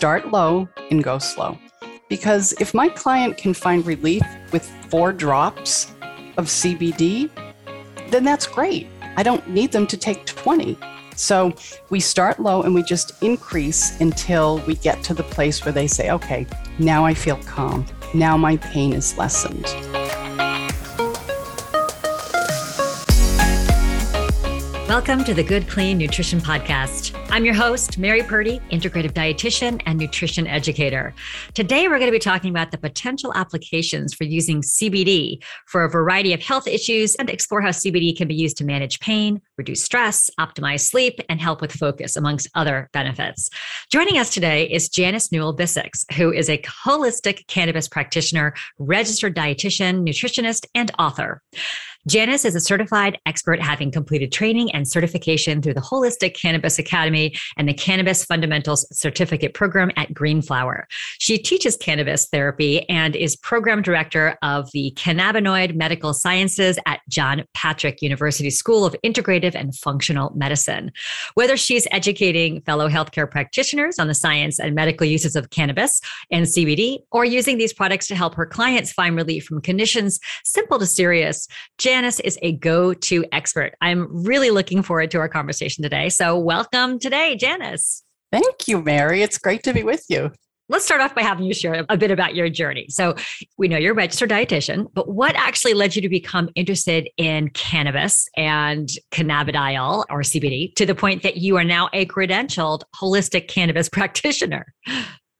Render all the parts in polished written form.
start low and go slow. Because if my client can find relief with 4 drops of CBD, then that's great. I don't need them to take 20. So we start low and we just increase until we get to the place where they say, okay, now I feel calm. Now my pain is lessened. Welcome to the Good Clean Nutrition Podcast. I'm your host, Mary Purdy, integrative dietitian and nutrition educator. Today, we're going to be talking about the potential applications for using CBD for a variety of health issues and explore how CBD can be used to manage pain, reduce stress, optimize sleep, and help with focus, amongst other benefits. Joining us today is Janice Newell Bissex, who is a holistic cannabis practitioner, registered dietitian, nutritionist, and author. Janice is a certified expert, having completed training and certification through the Holistic Cannabis Academy and the Cannabis Fundamentals Certificate Program at Greenflower. She teaches cannabis therapy and is program director of the Cannabinoid Medical Sciences at John Patrick University School of Integrative and Functional Medicine. Whether she's educating fellow healthcare practitioners on the science and medical uses of cannabis and CBD, or using these products to help her clients find relief from conditions simple to serious, Janice is a go-to expert. I'm really looking forward to our conversation today. So welcome today, Janice. Thank you, Mary. It's great to be with you. Let's start off by having you share a bit about your journey. So we know you're a registered dietitian, but what actually led you to become interested in cannabis and cannabidiol or CBD to the point that you are now a credentialed holistic cannabis practitioner?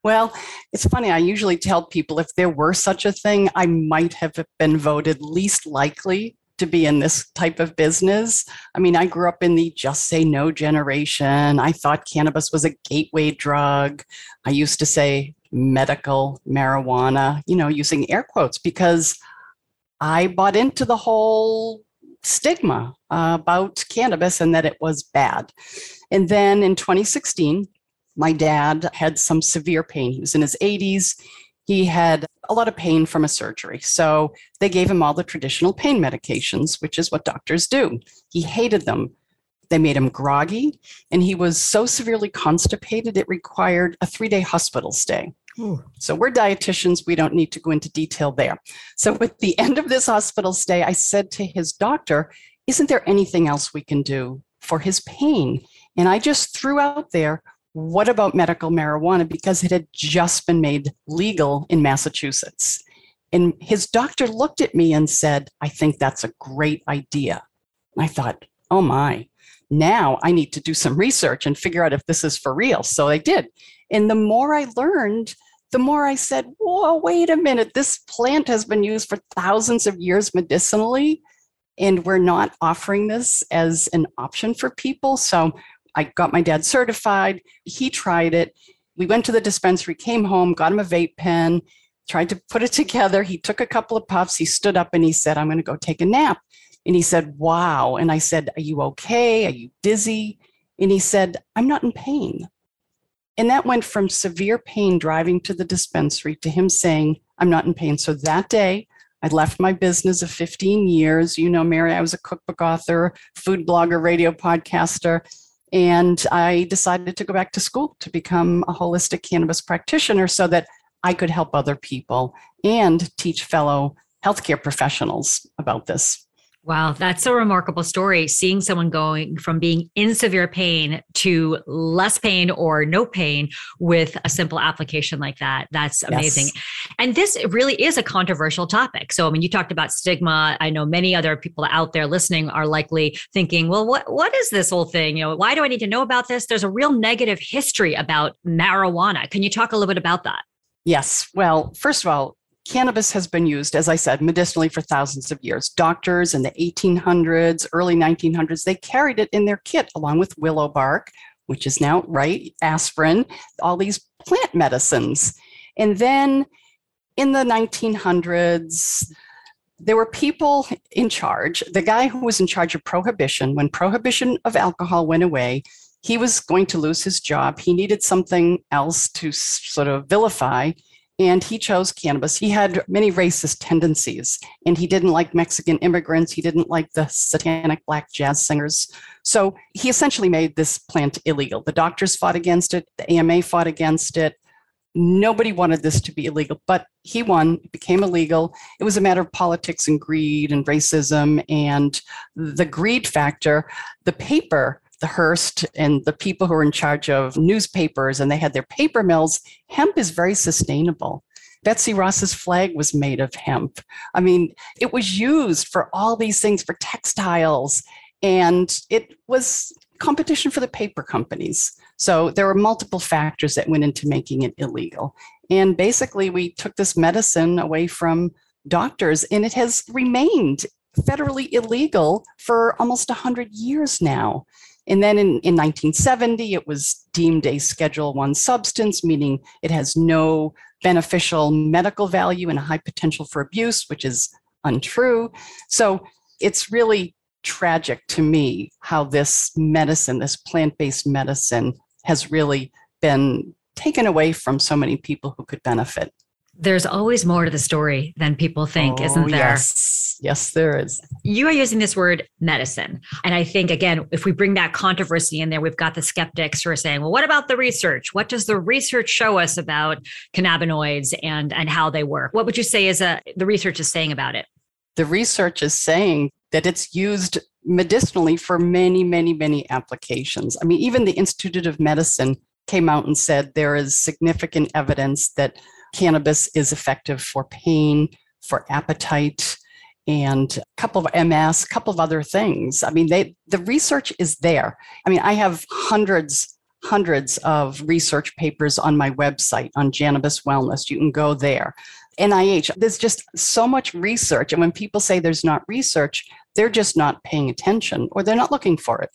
Well, it's funny. I usually tell people if there were such a thing, I might have been voted least likely to be in this type of business. I mean, I grew up in the just say no generation. I thought cannabis was a gateway drug. I used to say medical marijuana, using air quotes, because I bought into the whole stigma about cannabis and that it was bad. And then in 2016, my dad had some severe pain. He was in his 80s. He had a lot of pain from a surgery. So they gave him all the traditional pain medications, which is what doctors do. He hated them. They made him groggy, and he was so severely constipated, it required a 3-day hospital stay. Ooh. So we're dietitians. We don't need to go into detail there. So at the end of this hospital stay, I said to his doctor, isn't there anything else we can do for his pain? And I just threw out there, what about medical marijuana? Because it had just been made legal in Massachusetts. And his doctor looked at me and said, I think that's a great idea. I thought, oh my, now I need to do some research and figure out if this is for real. So I did. And the more I learned, the more I said, whoa, wait a minute. This plant has been used for thousands of years medicinally, and we're not offering this as an option for people. So I got my dad certified. He tried it. We went to the dispensary, came home, got him a vape pen, tried to put it together. He took a couple of puffs. He stood up and he said, I'm going to go take a nap. And he said, wow. And I said, are you okay? Are you dizzy? And he said, I'm not in pain. And that went from severe pain driving to the dispensary to him saying, I'm not in pain. So that day, I left my business of 15 years. You know, Mary, I was a cookbook author, food blogger, radio podcaster. And I decided to go back to school to become a holistic cannabis practitioner so that I could help other people and teach fellow healthcare professionals about this. Wow, that's a remarkable story. Seeing someone going from being in severe pain to less pain or no pain with a simple application like that. That's amazing. Yes. And this really is a controversial topic. So, I mean, you talked about stigma. I know many other people out there listening are likely thinking, well, what is this whole thing? Why do I need to know about this? There's a real negative history about marijuana. Can you talk a little bit about that? Yes. Well, first of all, cannabis has been used, as I said, medicinally for thousands of years. Doctors in the 1800s, early 1900s, they carried it in their kit along with willow bark, which is now, right, aspirin, all these plant medicines. And then in the 1900s, there were people in charge. The guy who was in charge of prohibition, when prohibition of alcohol went away, he was going to lose his job. He needed something else to sort of vilify. And he chose cannabis. He had many racist tendencies, and he didn't like Mexican immigrants. He didn't like the satanic black jazz singers. So he essentially made this plant illegal. The doctors fought against it. The AMA fought against it. Nobody wanted this to be illegal, but he won. It became illegal. It was a matter of politics and greed and racism and the greed factor. The paper, the Hearst and the people who are in charge of newspapers, and they had their paper mills. Hemp is very sustainable. Betsy Ross's flag was made of hemp. I mean, it was used for all these things, for textiles, and it was competition for the paper companies. So there were multiple factors that went into making it illegal. And basically, we took this medicine away from doctors, and it has remained federally illegal for almost 100 years now. And then in 1970, it was deemed a Schedule One substance, meaning it has no beneficial medical value and a high potential for abuse, which is untrue. So it's really tragic to me how this medicine, this plant-based medicine, has really been taken away from so many people who could benefit. There's always more to the story than people think, isn't there? Yes. Yes, there is. You are using this word medicine. And I think, again, if we bring that controversy in there, we've got the skeptics who are saying, well, what about the research? What does the research show us about cannabinoids and how they work? What would you say is the research is saying about it? The research is saying that it's used medicinally for many, many, many applications. I mean, even the Institute of Medicine came out and said there is significant evidence that cannabis is effective for pain, for appetite, and a couple of MS, a couple of other things. I mean, the research is there. I mean, I have hundreds of research papers on my website, on Jannabis Wellness. You can go there. NIH, there's just so much research. And when people say there's not research, they're just not paying attention or they're not looking for it.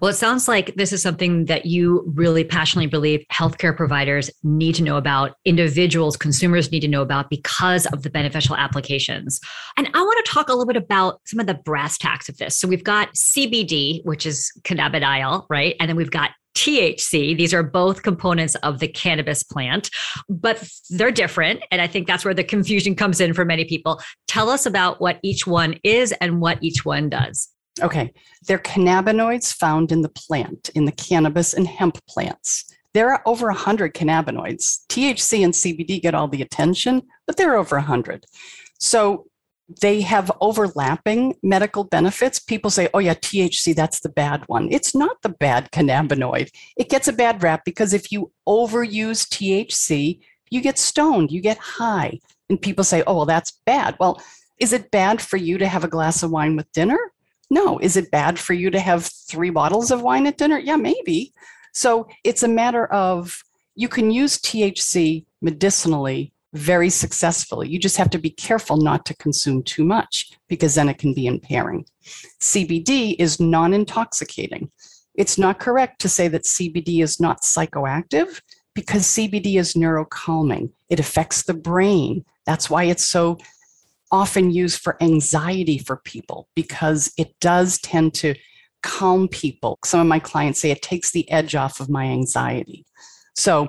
Well, it sounds like this is something that you really passionately believe healthcare providers need to know about, individuals, consumers need to know about because of the beneficial applications. And I want to talk a little bit about some of the brass tacks of this. So we've got CBD, which is cannabidiol, right? And then we've got THC. These are both components of the cannabis plant, but they're different. And I think that's where the confusion comes in for many people. Tell us about what each one is and what each one does. Okay. They're cannabinoids found in the plant, in the cannabis and hemp plants. There are over 100 cannabinoids. THC and CBD get all the attention, but there are over 100. So they have overlapping medical benefits. People say, oh yeah, THC, that's the bad one. It's not the bad cannabinoid. It gets a bad rap because if you overuse THC, you get stoned, you get high. And people say, oh, well, that's bad. Well, is it bad for you to have a glass of wine with dinner? No. Is it bad for you to have 3 bottles of wine at dinner? Yeah, maybe. So it's a matter of you can use THC medicinally very successfully. You just have to be careful not to consume too much because then it can be impairing. CBD is non-intoxicating. It's not correct to say that CBD is not psychoactive because CBD is neurocalming. It affects the brain. That's why it's so often used for anxiety for people because it does tend to calm people. Some of my clients say it takes the edge off of my anxiety. So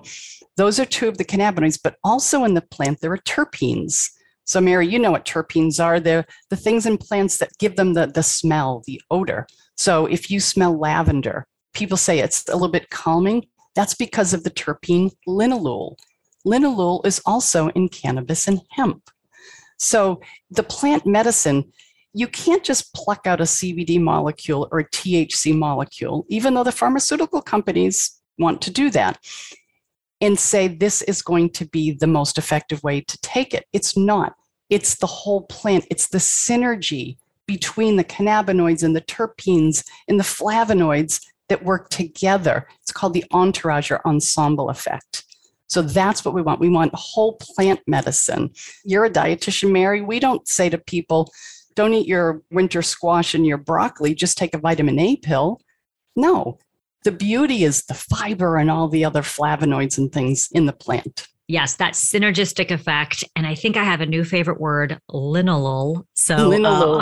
those are two of the cannabinoids, but also in the plant, there are terpenes. So Mary, you know what terpenes are. They're the things in plants that give them the smell, the odor. So if you smell lavender, people say it's a little bit calming. That's because of the terpene linalool. Linalool is also in cannabis and hemp. So the plant medicine, you can't just pluck out a CBD molecule or a THC molecule, even though the pharmaceutical companies want to do that and say this is going to be the most effective way to take it. It's not. It's the whole plant. It's the synergy between the cannabinoids and the terpenes and the flavonoids that work together. It's called the entourage or ensemble effect. So that's what we want. We want whole plant medicine. You're a dietitian, Mary. We don't say to people, don't eat your winter squash and your broccoli, just take a vitamin A pill. No. The beauty is the fiber and all the other flavonoids and things in the plant. Yes, that synergistic effect. And I think I have a new favorite word, linalool. So linalool.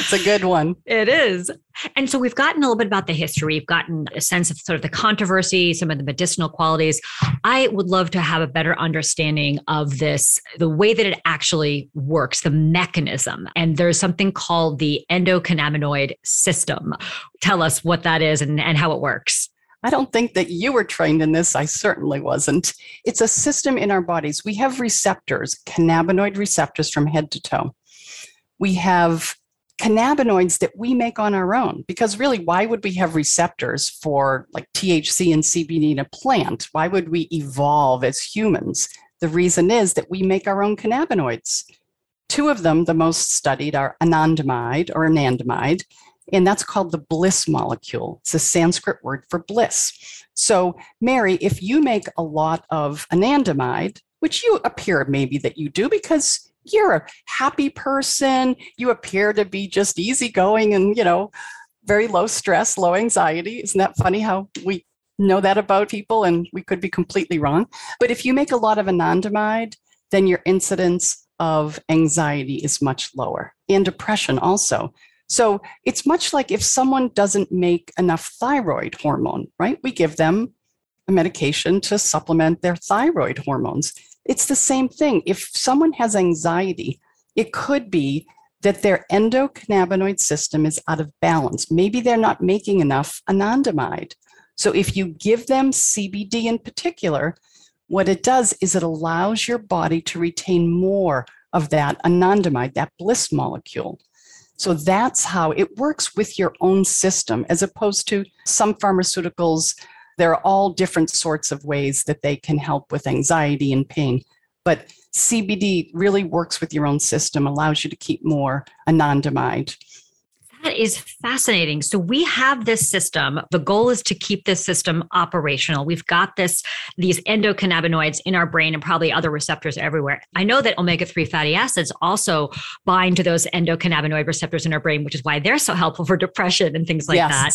It's a good one. It is. And so we've gotten a little bit about the history. We've gotten a sense of sort of the controversy, some of the medicinal qualities. I would love to have a better understanding of this, the way that it actually works, the mechanism. And there's something called the endocannabinoid system. Tell us what that is and how it works. I don't think that you were trained in this. I certainly wasn't. It's a system in our bodies. We have receptors, cannabinoid receptors from head to toe. We have cannabinoids that we make on our own, because really, why would we have receptors for like THC and CBD in a plant? Why would we evolve as humans? The reason is that we make our own cannabinoids. Two of them, the most studied, are anandamide or anandamide, and that's called the bliss molecule. It's a Sanskrit word for bliss. So, Mary, if you make a lot of anandamide, which you appear maybe that you do because you're a happy person, you appear to be just easygoing and, you know, very low stress, low anxiety. Isn't that funny how we know that about people and we could be completely wrong? But if you make a lot of anandamide, then your incidence of anxiety is much lower, and depression also. So it's much like if someone doesn't make enough thyroid hormone, right? We give them a medication to supplement their thyroid hormones. It's the same thing. If someone has anxiety, it could be that their endocannabinoid system is out of balance. Maybe they're not making enough anandamide. So if you give them CBD in particular, what it does is it allows your body to retain more of that anandamide, that bliss molecule. So that's how it works with your own system, as opposed to some pharmaceuticals. There are all different sorts of ways that they can help with anxiety and pain. But CBD really works with your own system, allows you to keep more anandamide. That is fascinating. So we have this system. The goal is to keep this system operational. We've got these endocannabinoids in our brain and probably other receptors everywhere. I know that omega-3 fatty acids also bind to those endocannabinoid receptors in our brain, which is why they're so helpful for depression and things like that.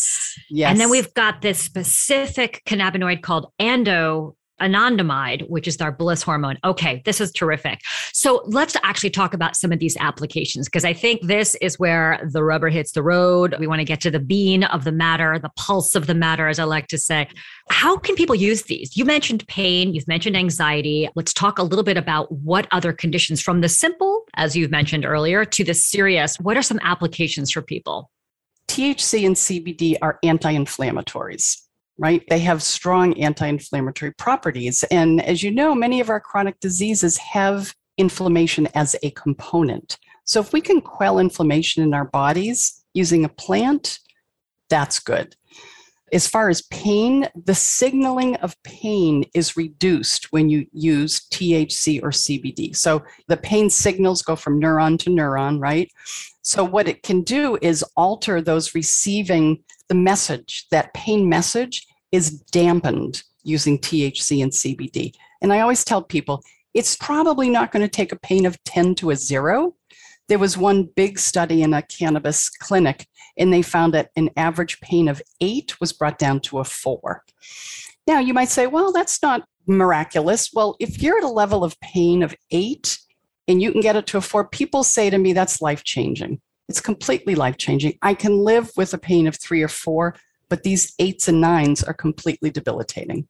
Yes. And then we've got this specific cannabinoid called anandamide, which is our bliss hormone. Okay, this is terrific. So let's actually talk about some of these applications, because I think this is where the rubber hits the road. We want to get to the bean of the matter, the pulse of the matter, as I like to say. How can people use these? You mentioned pain, you've mentioned anxiety. Let's talk a little bit about what other conditions, from the simple, as you've mentioned earlier, to the serious. What are some applications for people? THC and CBD are anti-inflammatories. Right? They have strong anti-inflammatory properties. And as you know, many of our chronic diseases have inflammation as a component. So if we can quell inflammation in our bodies using a plant, that's good. As far as pain, the signaling of pain is reduced when you use THC or CBD. So the pain signals go from neuron to neuron, right? So what it can do is alter those receiving the message. That pain message is dampened using THC and CBD. And I always tell people, it's probably not going to take a pain of 10 to a zero. There was one big study in a cannabis clinic, and they found that an average pain of 8 was brought down to a 4. Now, you might say, well, that's not miraculous. Well, if you're at a level of pain of 8 and you can get it to a 4, people say to me, that's life-changing. It's completely life-changing. I can live with a pain of 3 or 4, but these 8s and 9s are completely debilitating.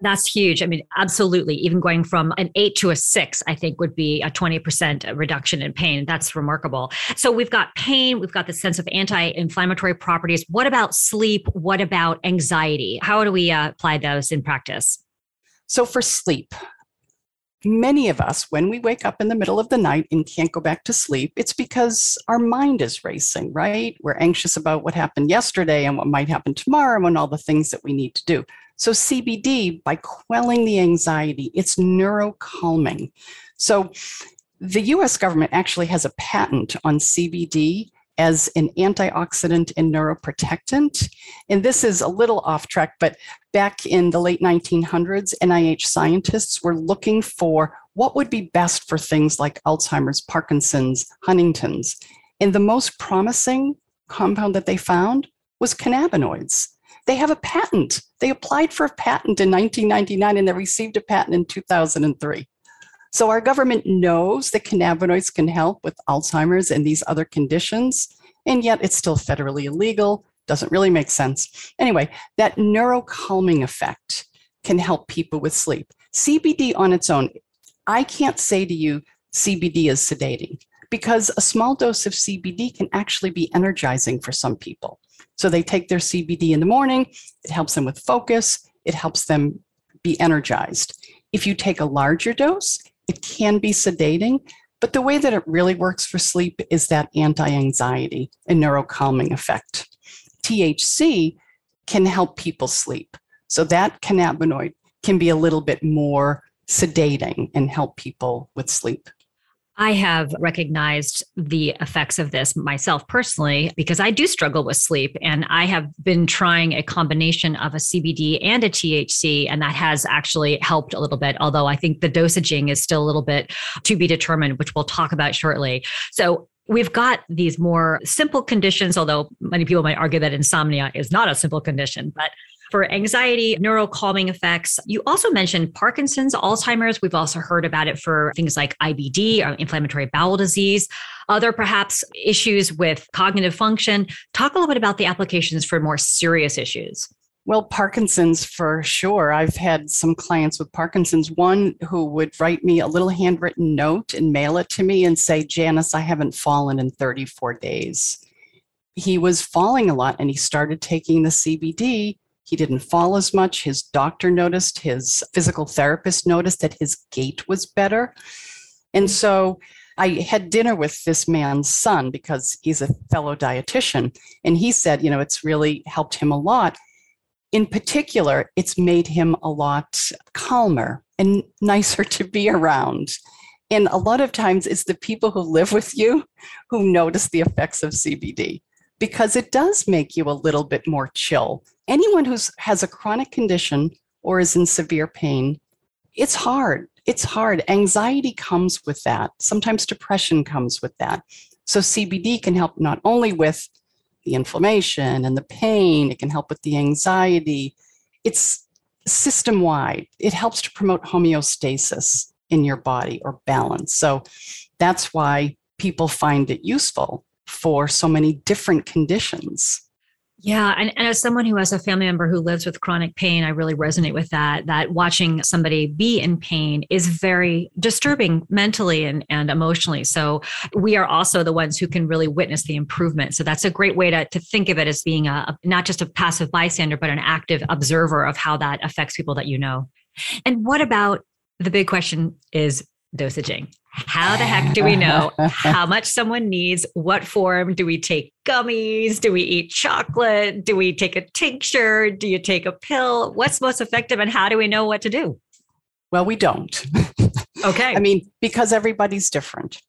That's huge. I mean, absolutely. Even going from an 8 to a 6, I think would be a 20% reduction in pain. That's remarkable. So we've got pain. We've got the sense of anti-inflammatory properties. What about sleep? What about anxiety? How do we apply those in practice? So for sleep, many of us, when we wake up in the middle of the night and can't go back to sleep, it's because our mind is racing, right? We're anxious about what happened yesterday and what might happen tomorrow and all the things that we need to do. So CBD, by quelling the anxiety, it's neurocalming. So the U.S. government actually has a patent on CBD as an antioxidant and neuroprotectant. And this is a little off track, but back in the late 1900s, NIH scientists were looking for what would be best for things like Alzheimer's, Parkinson's, Huntington's. And the most promising compound that they found was cannabinoids. They have a patent. They applied for a patent in 1999 and they received a patent in 2003. So our government knows that cannabinoids can help with Alzheimer's and these other conditions, and yet it's still federally illegal. Doesn't really make sense. Anyway, that neurocalming effect can help people with sleep. CBD on its own, I can't say to you CBD is sedating, because a small dose of CBD can actually be energizing for some people. So they take their CBD in the morning, it helps them with focus, it helps them be energized. If you take a larger dose, it can be sedating, but the way that it really works for sleep is that anti-anxiety and neurocalming effect. THC can help people sleep. So that cannabinoid can be a little bit more sedating and help people with sleep. I have recognized the effects of this myself personally, because I do struggle with sleep, and I have been trying a combination of a CBD and a THC, and that has actually helped a little bit, although I think the dosaging is still a little bit to be determined, which we'll talk about shortly. So we've got these more simple conditions, although many people might argue that insomnia is not a simple condition, but for anxiety, neural calming effects. You also mentioned Parkinson's, Alzheimer's. We've also heard about it for things like IBD, or inflammatory bowel disease, other perhaps issues with cognitive function. Talk a little bit about the applications for more serious issues. Well, Parkinson's for sure. I've had some clients with Parkinson's, one who would write me a little handwritten note and mail it to me and say, Janice, I haven't fallen in 34 days. He was falling a lot and he started taking the CBD. He didn't fall as much. His doctor noticed, his physical therapist noticed that his gait was better. And so I had dinner with this man's son because he's a fellow dietitian. And he said, it's really helped him a lot. In particular, it's made him a lot calmer and nicer to be around. And a lot of times it's the people who live with you who notice the effects of CBD, because it does make you a little bit more chill. Anyone who has a chronic condition or is in severe pain, it's hard. It's hard. Anxiety comes with that. Sometimes depression comes with that. So CBD can help not only with the inflammation and the pain, it can help with the anxiety. It's system-wide. It helps to promote homeostasis in your body or balance. So that's why people find it useful for so many different conditions. Yeah. And as someone who has a family member who lives with chronic pain, I really resonate with that watching somebody be in pain is very disturbing mentally and emotionally. So we are also the ones who can really witness the improvement. So that's a great way to think of it as being a not just a passive bystander, but an active observer of how that affects people that you know. And what about the big question is dosaging? How the heck do we know how much someone needs? What form? Do we take gummies? Do we eat chocolate? Do we take a tincture? Do you take a pill? What's most effective and how do we know what to do? Well, we don't. Okay. I mean, because everybody's different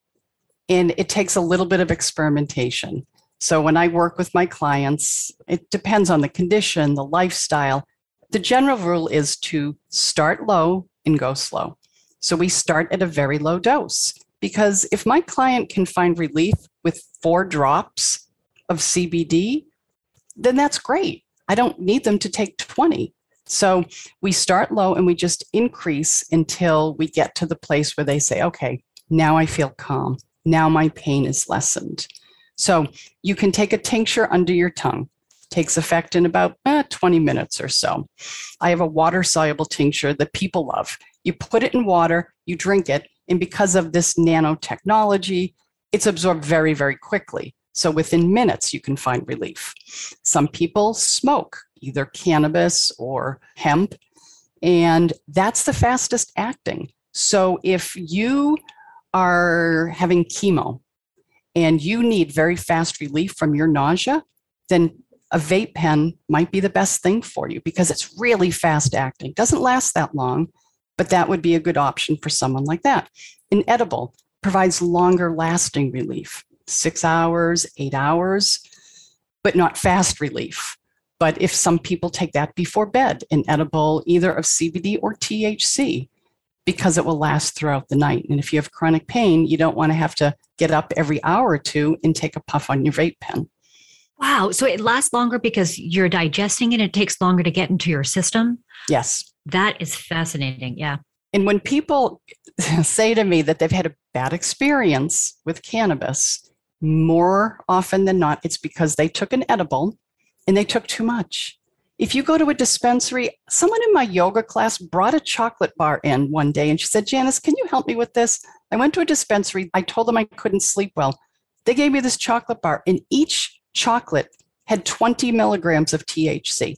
and it takes a little bit of experimentation. So when I work with my clients, it depends on the condition, the lifestyle. The general rule is to start low and go slow. So we start at a very low dose, because if my client can find relief with 4 drops of CBD, then that's great. I don't need them to take 20. So we start low and we just increase until we get to the place where they say, okay, now I feel calm. Now my pain is lessened. So you can take a tincture under your tongue. Takes effect in about 20 minutes or so. I have a water-soluble tincture that people love. You put it in water, you drink it, and because of this nanotechnology, it's absorbed very, very quickly. So within minutes, you can find relief. Some people smoke either cannabis or hemp, and that's the fastest acting. So if you are having chemo and you need very fast relief from your nausea, then a vape pen might be the best thing for you because it's really fast acting. It doesn't last that long, but that would be a good option for someone like that. An edible provides longer lasting relief, 6 hours, 8 hours, but not fast relief. But if some people take that before bed, an edible either of CBD or THC, because it will last throughout the night. And if you have chronic pain, you don't want to have to get up every hour or two and take a puff on your vape pen. Wow. So it lasts longer because you're digesting it. It takes longer to get into your system. Yes. That is fascinating. Yeah. And when people say to me that they've had a bad experience with cannabis, more often than not, it's because they took an edible and they took too much. If you go to a dispensary, someone in my yoga class brought a chocolate bar in one day and she said, Janice, can you help me with this? I went to a dispensary. I told them I couldn't sleep well. They gave me this chocolate bar, and each chocolate had 20 milligrams of THC.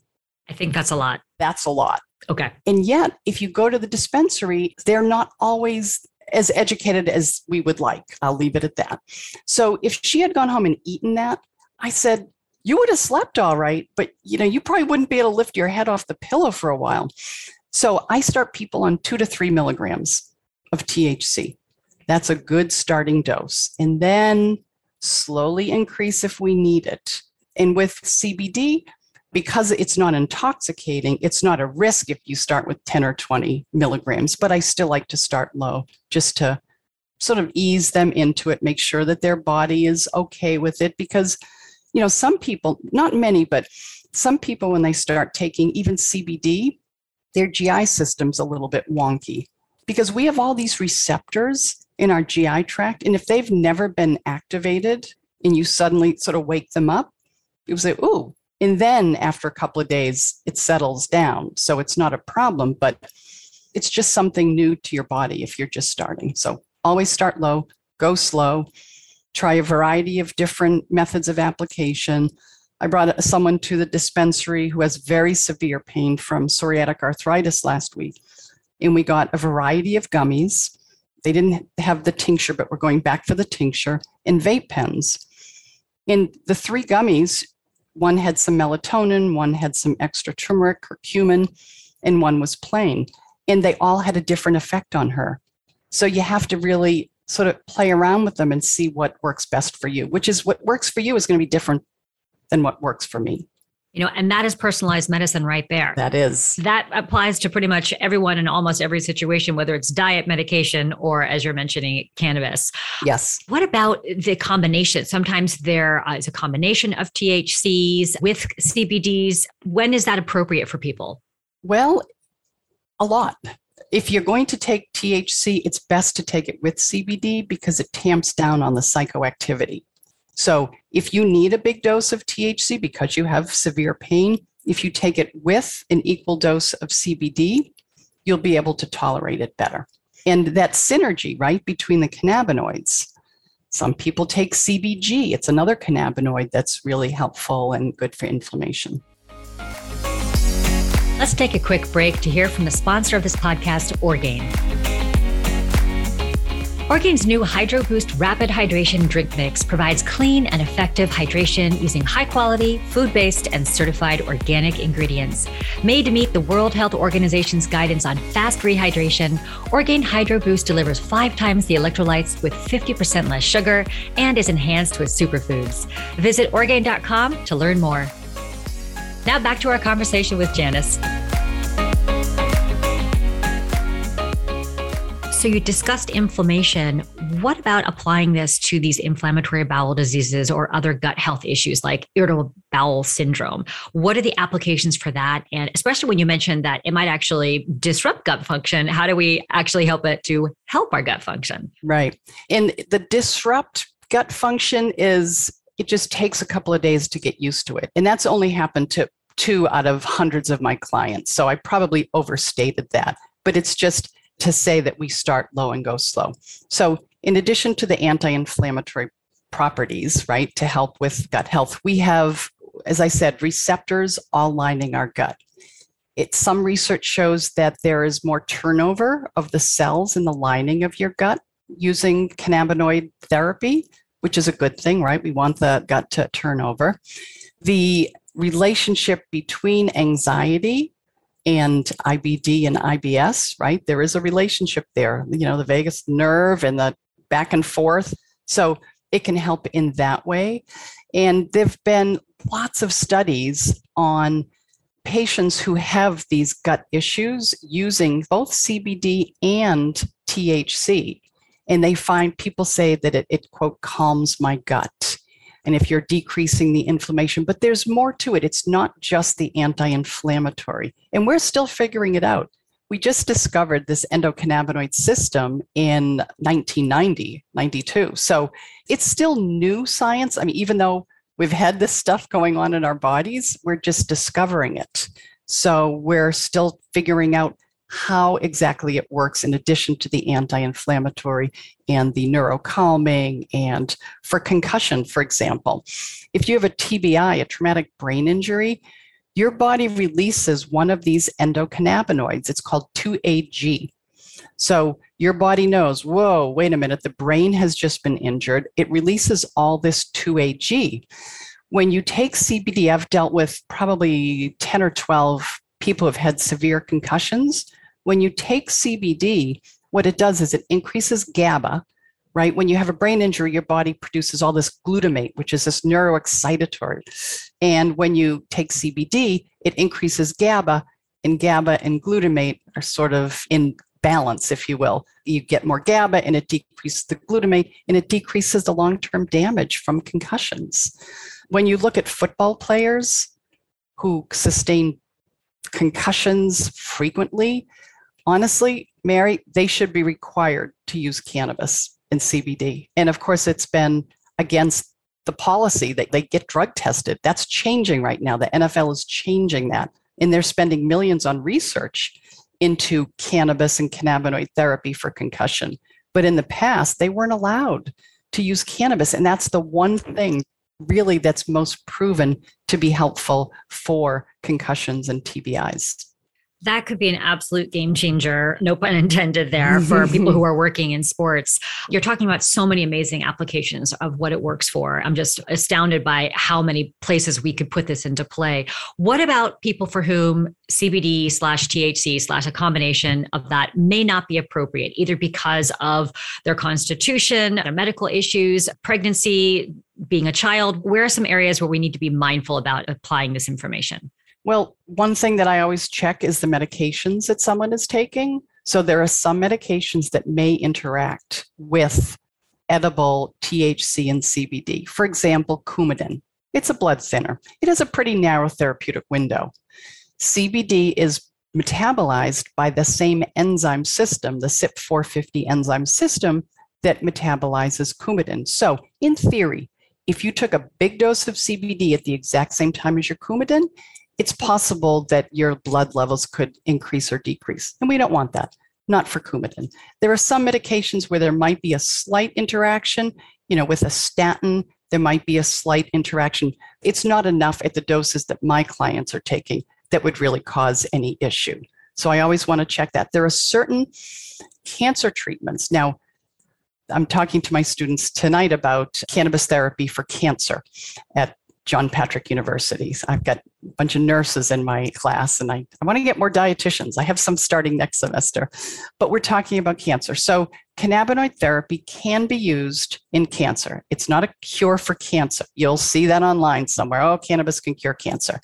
I think that's a lot. That's a lot. Okay. And yet, if you go to the dispensary, they're not always as educated as we would like. I'll leave it at that. So if she had gone home and eaten that, I said, you would have slept all right, but you probably wouldn't be able to lift your head off the pillow for a while. So I start people on 2 to 3 milligrams of THC. That's a good starting dose. And then slowly increase if we need it. And with CBD, because it's not intoxicating, it's not a risk if you start with 10 or 20 milligrams, but I still like to start low just to sort of ease them into it, make sure that their body is okay with it. Because, some people, not many, but some people when they start taking even CBD, their GI system's a little bit wonky because we have all these receptors in our GI tract. And if they've never been activated and you suddenly sort of wake them up, it was like, ooh. And then after a couple of days, it settles down. So it's not a problem, but it's just something new to your body if you're just starting. So always start low, go slow, try a variety of different methods of application. I brought someone to the dispensary who has very severe pain from psoriatic arthritis last week. And we got a variety of gummies. They didn't have the tincture, but we're going back for the tincture and vape pens. And the three gummies, one had some melatonin, one had some extra turmeric, curcumin, and one was plain. And they all had a different effect on her. So you have to really sort of play around with them and see what works best for you, which is what works for you is going to be different than what works for me. And that is personalized medicine right there. That is. That applies to pretty much everyone in almost every situation, whether it's diet, medication, or as you're mentioning, cannabis. Yes. What about the combination? Sometimes there is a combination of THCs with CBDs. When is that appropriate for people? Well, a lot. If you're going to take THC, it's best to take it with CBD because it tamps down on the psychoactivity. So if you need a big dose of THC because you have severe pain, if you take it with an equal dose of CBD, you'll be able to tolerate it better. And that synergy, right, between the cannabinoids. Some people take CBG. It's another cannabinoid that's really helpful and good for inflammation. Let's take a quick break to hear from the sponsor of this podcast, Orgain. Orgain's new Hydro Boost Rapid Hydration Drink Mix provides clean and effective hydration using high-quality, food-based, and certified organic ingredients. Made to meet the World Health Organization's guidance on fast rehydration, Orgain Hydro Boost delivers 5 times the electrolytes with 50% less sugar and is enhanced with superfoods. Visit Orgain.com to learn more. Now back to our conversation with Janice. So you discussed inflammation. What about applying this to these inflammatory bowel diseases or other gut health issues like irritable bowel syndrome? What are the applications for that? And especially when you mentioned that it might actually disrupt gut function, how do we actually help it to help our gut function? Right. And the disrupt gut function is it just takes a couple of days to get used to it. And that's only happened to 2 out of hundreds of my clients. So I probably overstated that, but it's just to say that we start low and go slow. So in addition to the anti-inflammatory properties, right, to help with gut health, we have, as I said, receptors all lining our gut. Some research shows that there is more turnover of the cells in the lining of your gut using cannabinoid therapy, which is a good thing, right? We want the gut to turn over. The relationship between anxiety and IBD and IBS, right? There is a relationship there, the vagus nerve and the back and forth. So it can help in that way. And there've been lots of studies on patients who have these gut issues using both CBD and THC. And they find people say that it quote, calms my gut. And if you're decreasing the inflammation, but there's more to it. It's not just the anti-inflammatory. And we're still figuring it out. We just discovered this endocannabinoid system in 1990, 92. So it's still new science. I mean, even though we've had this stuff going on in our bodies, we're just discovering it. So we're still figuring out how exactly it works in addition to the anti-inflammatory and the neurocalming and for concussion, for example. If you have a TBI, a traumatic brain injury, your body releases one of these endocannabinoids. It's called 2-AG. So your body knows, whoa, wait a minute, the brain has just been injured. It releases all this 2-AG. When you take CBD, I've dealt with probably 10 or 12 people who have had severe concussions. When you take CBD, what it does is it increases GABA, right? When you have a brain injury, your body produces all this glutamate, which is this neuroexcitatory. And when you take CBD, it increases GABA, and GABA and glutamate are sort of in balance, if you will. You get more GABA and it decreases the glutamate and it decreases the long-term damage from concussions. When you look at football players who sustain concussions frequently, honestly, Mary, they should be required to use cannabis and CBD. And of course, it's been against the policy that they get drug tested. That's changing right now. The NFL is changing that. And they're spending millions on research into cannabis and cannabinoid therapy for concussion. But in the past, they weren't allowed to use cannabis. And that's the one thing really that's most proven to be helpful for concussions and TBIs. That could be an absolute game changer, no pun intended there, for people who are working in sports. You're talking about so many amazing applications of what it works for. I'm just astounded by how many places we could put this into play. What about people for whom CBD/THC/ a combination of that may not be appropriate, either because of their constitution, their medical issues, pregnancy, being a child? Where are some areas where we need to be mindful about applying this information? Well, one thing that I always check is the medications that someone is taking. So there are some medications that may interact with edible THC and CBD. For example, Coumadin. It's a blood thinner. It has a pretty narrow therapeutic window. CBD is metabolized by the same enzyme system, the CYP450 enzyme system that metabolizes Coumadin. So in theory, if you took a big dose of CBD at the exact same time as your Coumadin, it's possible that your blood levels could increase or decrease. And we don't want that, not for Coumadin. There are some medications where there might be a slight interaction, you know, with a statin, there might be a slight interaction. It's not enough at the doses that my clients are taking that would really cause any issue. So I always want to check that. There are certain cancer treatments. Now, I'm talking to my students tonight about cannabis therapy for cancer at John Patrick University. I've got a bunch of nurses in my class, and I want to get more dietitians. I have some starting next semester, but we're talking about cancer. So cannabinoid therapy can be used in cancer. It's not a cure for cancer. You'll see that online somewhere. Oh, cannabis can cure cancer.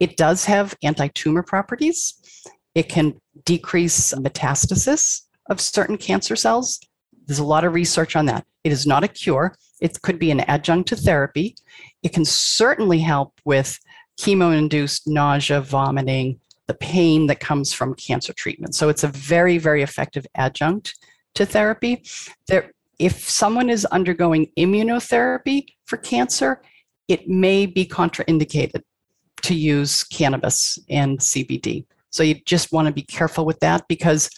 It does have anti-tumor properties. It can decrease metastasis of certain cancer cells. There's a lot of research on that. It is not a cure. It could be an adjunct to therapy. It can certainly help with chemo-induced nausea, vomiting, the pain that comes from cancer treatment. So it's a very, very effective adjunct to therapy. If someone is undergoing immunotherapy for cancer, it may be contraindicated to use cannabis and CBD. So you just want to be careful with that, because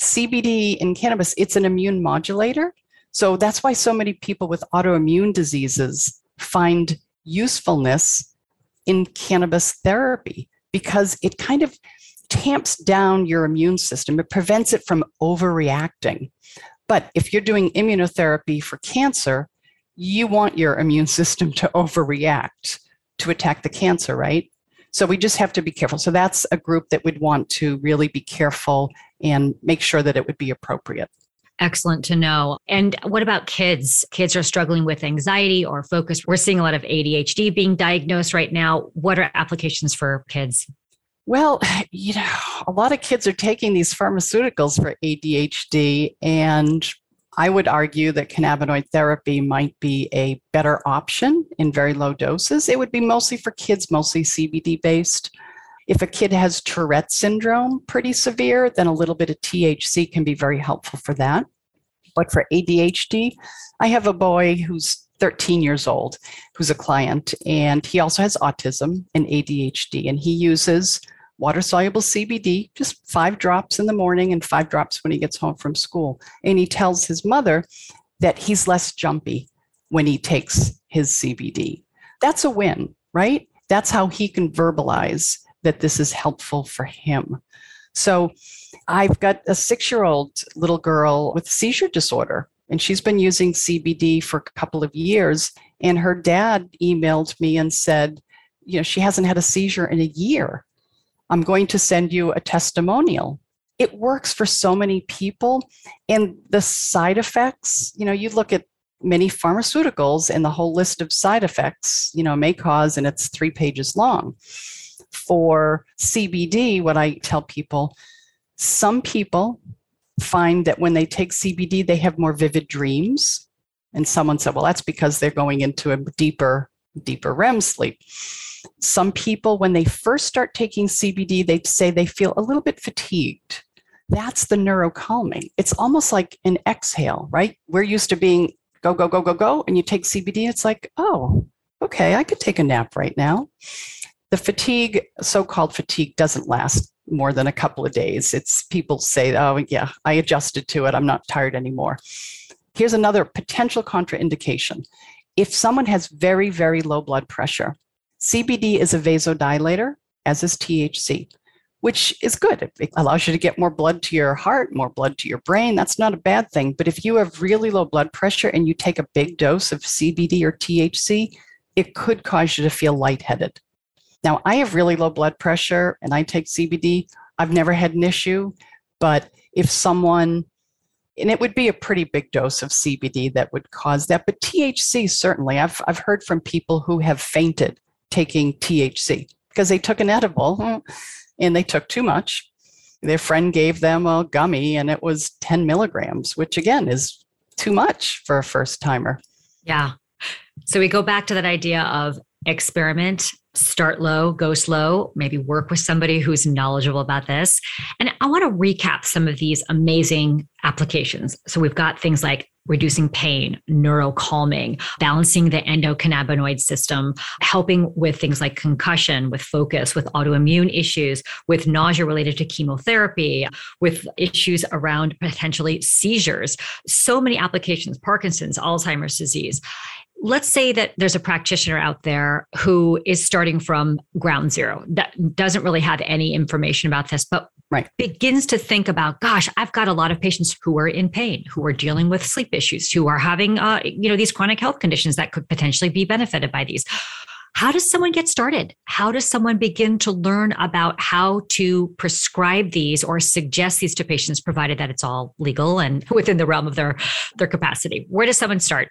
CBD and cannabis, it's an immune modulator. So that's why so many people with autoimmune diseases find usefulness in cannabis therapy, because it kind of tamps down your immune system. It prevents it from overreacting. But if you're doing immunotherapy for cancer, you want your immune system to overreact to attack the cancer, right? So we just have to be careful. So that's a group that would want to really be careful and make sure that it would be appropriate. Excellent to know. And what about kids? Kids are struggling with anxiety or focus. We're seeing a lot of ADHD being diagnosed right now. What are applications for kids? Well, you know, a lot of kids are taking these pharmaceuticals for ADHD, and I would argue that cannabinoid therapy might be a better option in very low doses. It would be mostly for kids, mostly CBD based. If a kid has Tourette syndrome, pretty severe, then a little bit of THC can be very helpful for that. But for ADHD, I have a boy who's 13 years old, who's a client, and he also has autism and ADHD, and he uses water-soluble CBD, just 5 drops in the morning and 5 drops when he gets home from school. And he tells his mother that he's less jumpy when he takes his CBD. That's a win, right? That's how he can verbalize that this is helpful for him. So I've got a 6-year-old little girl with seizure disorder, and she's been using CBD for a couple of years. And her dad emailed me and said, you know, she hasn't had a seizure in a year. I'm going to send you a testimonial. It works for so many people. And the side effects, you know, you look at many pharmaceuticals and the whole list of side effects, you know, may cause, and it's 3 pages long. For CBD, what I tell people, some people find that when they take CBD, they have more vivid dreams. And someone said, well, that's because they're going into a deeper REM sleep. Some people, when they first start taking CBD, they say they feel a little bit fatigued. That's the neurocalming. It's almost like an exhale, right? We're used to being go, go, go, go, go. And you take CBD, it's like, oh, okay, I could take a nap right now. The fatigue, so-called fatigue, doesn't last more than a couple of days. It's people say, oh, yeah, I adjusted to it. I'm not tired anymore. Here's another potential contraindication. If someone has very, very low blood pressure, CBD is a vasodilator, as is THC, which is good. It allows you to get more blood to your heart, more blood to your brain. That's not a bad thing. But if you have really low blood pressure and you take a big dose of CBD or THC, it could cause you to feel lightheaded. Now, I have really low blood pressure and I take CBD. I've never had an issue, but if someone, and it would be a pretty big dose of CBD that would cause that, but THC certainly. I've heard from people who have fainted taking THC because they took an edible and they took too much. Their friend gave them a gummy and it was 10 milligrams, which again is too much for a first timer. Yeah. So we go back to that idea of experiment. Start low, go slow, maybe work with somebody who's knowledgeable about this. And I want to recap some of these amazing applications. So we've got things like reducing pain, neurocalming, balancing the endocannabinoid system, helping with things like concussion, with focus, with autoimmune issues, with nausea related to chemotherapy, with issues around potentially seizures. So many applications, Parkinson's, Alzheimer's disease. Let's say that there's a practitioner out there who is starting from ground zero that doesn't really have any information about this, but begins to think about, gosh, I've got a lot of patients who are in pain, who are dealing with sleep issues, who are having, these chronic health conditions that could potentially be benefited by these. How does someone get started? How does someone begin to learn about how to prescribe these or suggest these to patients, provided that it's all legal and within the realm of their capacity? Where does someone start?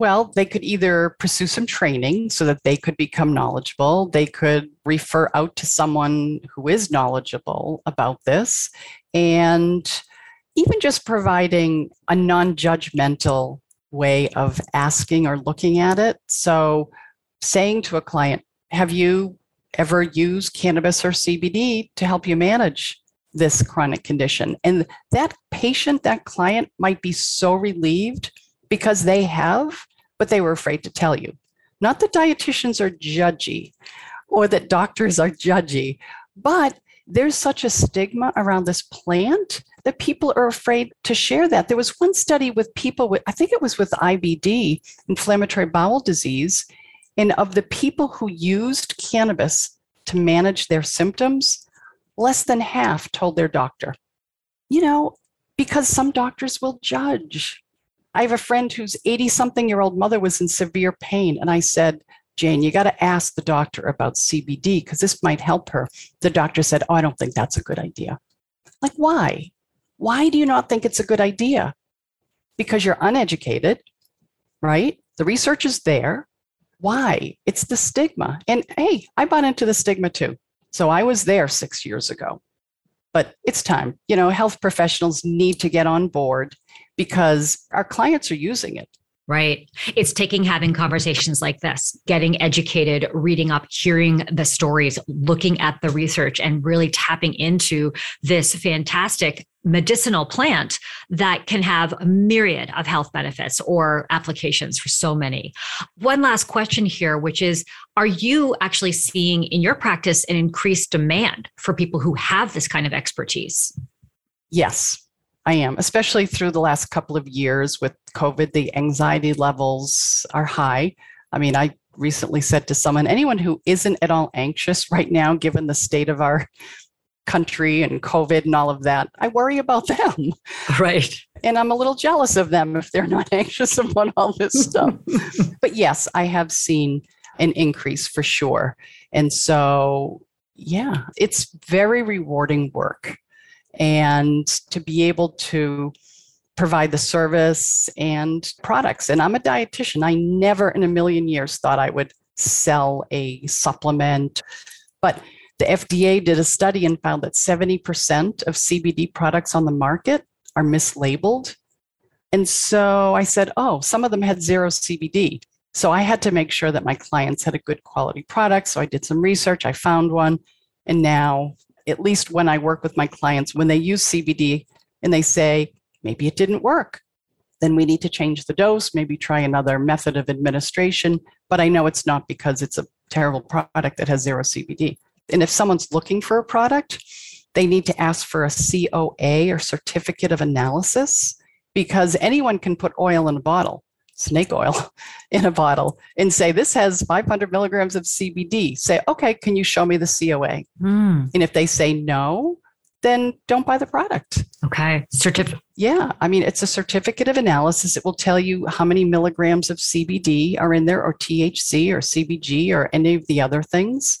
Well, they could either pursue some training so that they could become knowledgeable. They could refer out to someone who is knowledgeable about this, and even just providing a non-judgmental way of asking or looking at it. So saying to a client, have you ever used cannabis or CBD to help you manage this chronic condition? And that patient, that client might be so relieved because they have, but they were afraid to tell you. Not that dietitians are judgy or that doctors are judgy, but there's such a stigma around this plant that people are afraid to share that. There was one study with people with, I think it was with IBD, inflammatory bowel disease, and of the people who used cannabis to manage their symptoms, less than half told their doctor, because some doctors will judge. I have a friend whose 80-something-year-old mother was in severe pain. And I said, Jane, you got to ask the doctor about CBD because this might help her. The doctor said, oh, I don't think that's a good idea. Like, why? Why do you not think it's a good idea? Because you're uneducated, right? The research is there. Why? It's the stigma. And hey, I bought into the stigma too. So I was there 6 years ago. But it's time. Health professionals need to get on board, because our clients are using it. Right. It's having conversations like this, getting educated, reading up, hearing the stories, looking at the research, and really tapping into this fantastic medicinal plant that can have a myriad of health benefits or applications for so many. One last question here, which is, are you actually seeing in your practice an increased demand for people who have this kind of expertise? Yes, I am, especially through the last couple of years with COVID. The anxiety levels are high. I mean, I recently said to someone, anyone who isn't at all anxious right now, given the state of our country and COVID and all of that, I worry about them. Right. And I'm a little jealous of them if they're not anxious about all this stuff. But yes, I have seen an increase for sure. And so, yeah, it's very rewarding work. And to be able to provide the service and products. And I'm a dietitian. I never in a million years thought I would sell a supplement. But the FDA did a study and found that 70% of CBD products on the market are mislabeled. And so I said, oh, some of them had zero CBD. So I had to make sure that my clients had a good quality product. So I did some research. I found one. And now, at least when I work with my clients, when they use CBD and they say, maybe it didn't work, then we need to change the dose, maybe try another method of administration. But I know it's not because it's a terrible product that has zero CBD. And if someone's looking for a product, they need to ask for a COA or certificate of analysis, because anyone can put oil in a bottle, snake oil in a bottle, and say, this has 500 milligrams of CBD. Say, okay, can you show me the COA? And if they say no, then don't buy the product. Okay. Yeah. I mean, it's a certificate of analysis. It will tell you how many milligrams of CBD are in there, or THC or CBG or any of the other things.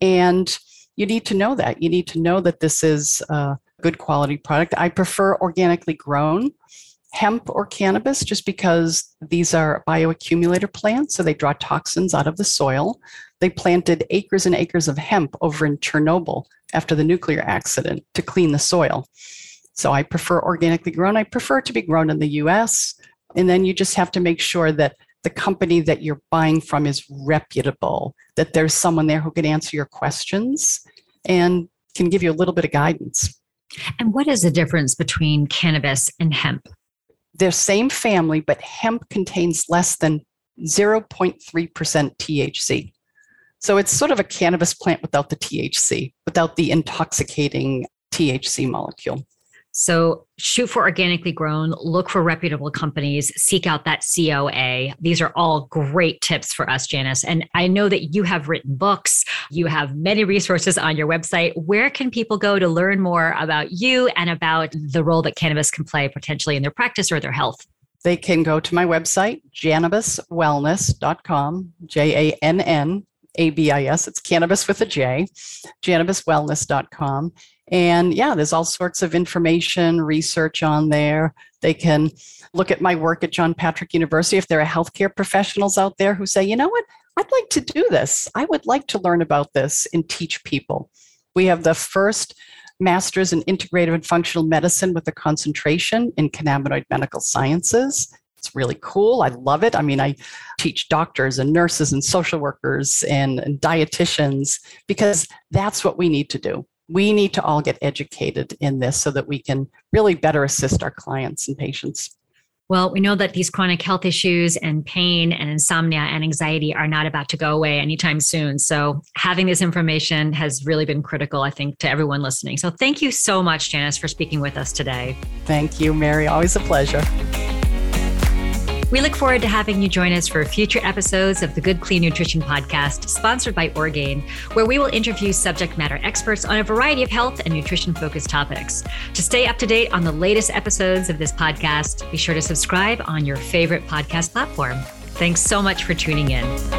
And you need to know that. You need to know that this is a good quality product. I prefer organically grown hemp or cannabis just because these are bioaccumulator plants. So they draw toxins out of the soil. They planted acres and acres of hemp over in Chernobyl after the nuclear accident to clean the soil. So I prefer organically grown. I prefer to be grown in the US. And then you just have to make sure that the company that you're buying from is reputable, that there's someone there who can answer your questions and can give you a little bit of guidance. And what is the difference between cannabis and hemp? They're same family, but hemp contains less than 0.3% THC. So it's sort of a cannabis plant without the THC, without the intoxicating THC molecule. So shoot for organically grown, look for reputable companies, seek out that COA. These are all great tips for us, Janice. And I know that you have written books. You have many resources on your website. Where can people go to learn more about you and about the role that cannabis can play potentially in their practice or their health? They can go to my website, jannabiswellness.com, Jannabis. It's cannabis with a J, jannabiswellness.com. And yeah, there's all sorts of information, research on there. They can look at my work at John Patrick University. If there are healthcare professionals out there who say, you know what, I'd like to do this. I would like to learn about this and teach people. We have the first master's in integrative and functional medicine with a concentration in cannabinoid medical sciences. It's really cool. I love it. I mean, I teach doctors and nurses and social workers and dietitians, because that's what we need to do. We need to all get educated in this so that we can really better assist our clients and patients. Well, we know that these chronic health issues and pain and insomnia and anxiety are not about to go away anytime soon. So having this information has really been critical, I think, to everyone listening. So thank you so much, Janice, for speaking with us today. Thank you, Mary. Always a pleasure. We look forward to having you join us for future episodes of the Good Clean Nutrition Podcast, sponsored by Orgain, where we will interview subject matter experts on a variety of health and nutrition-focused topics. To stay up to date on the latest episodes of this podcast, be sure to subscribe on your favorite podcast platform. Thanks so much for tuning in.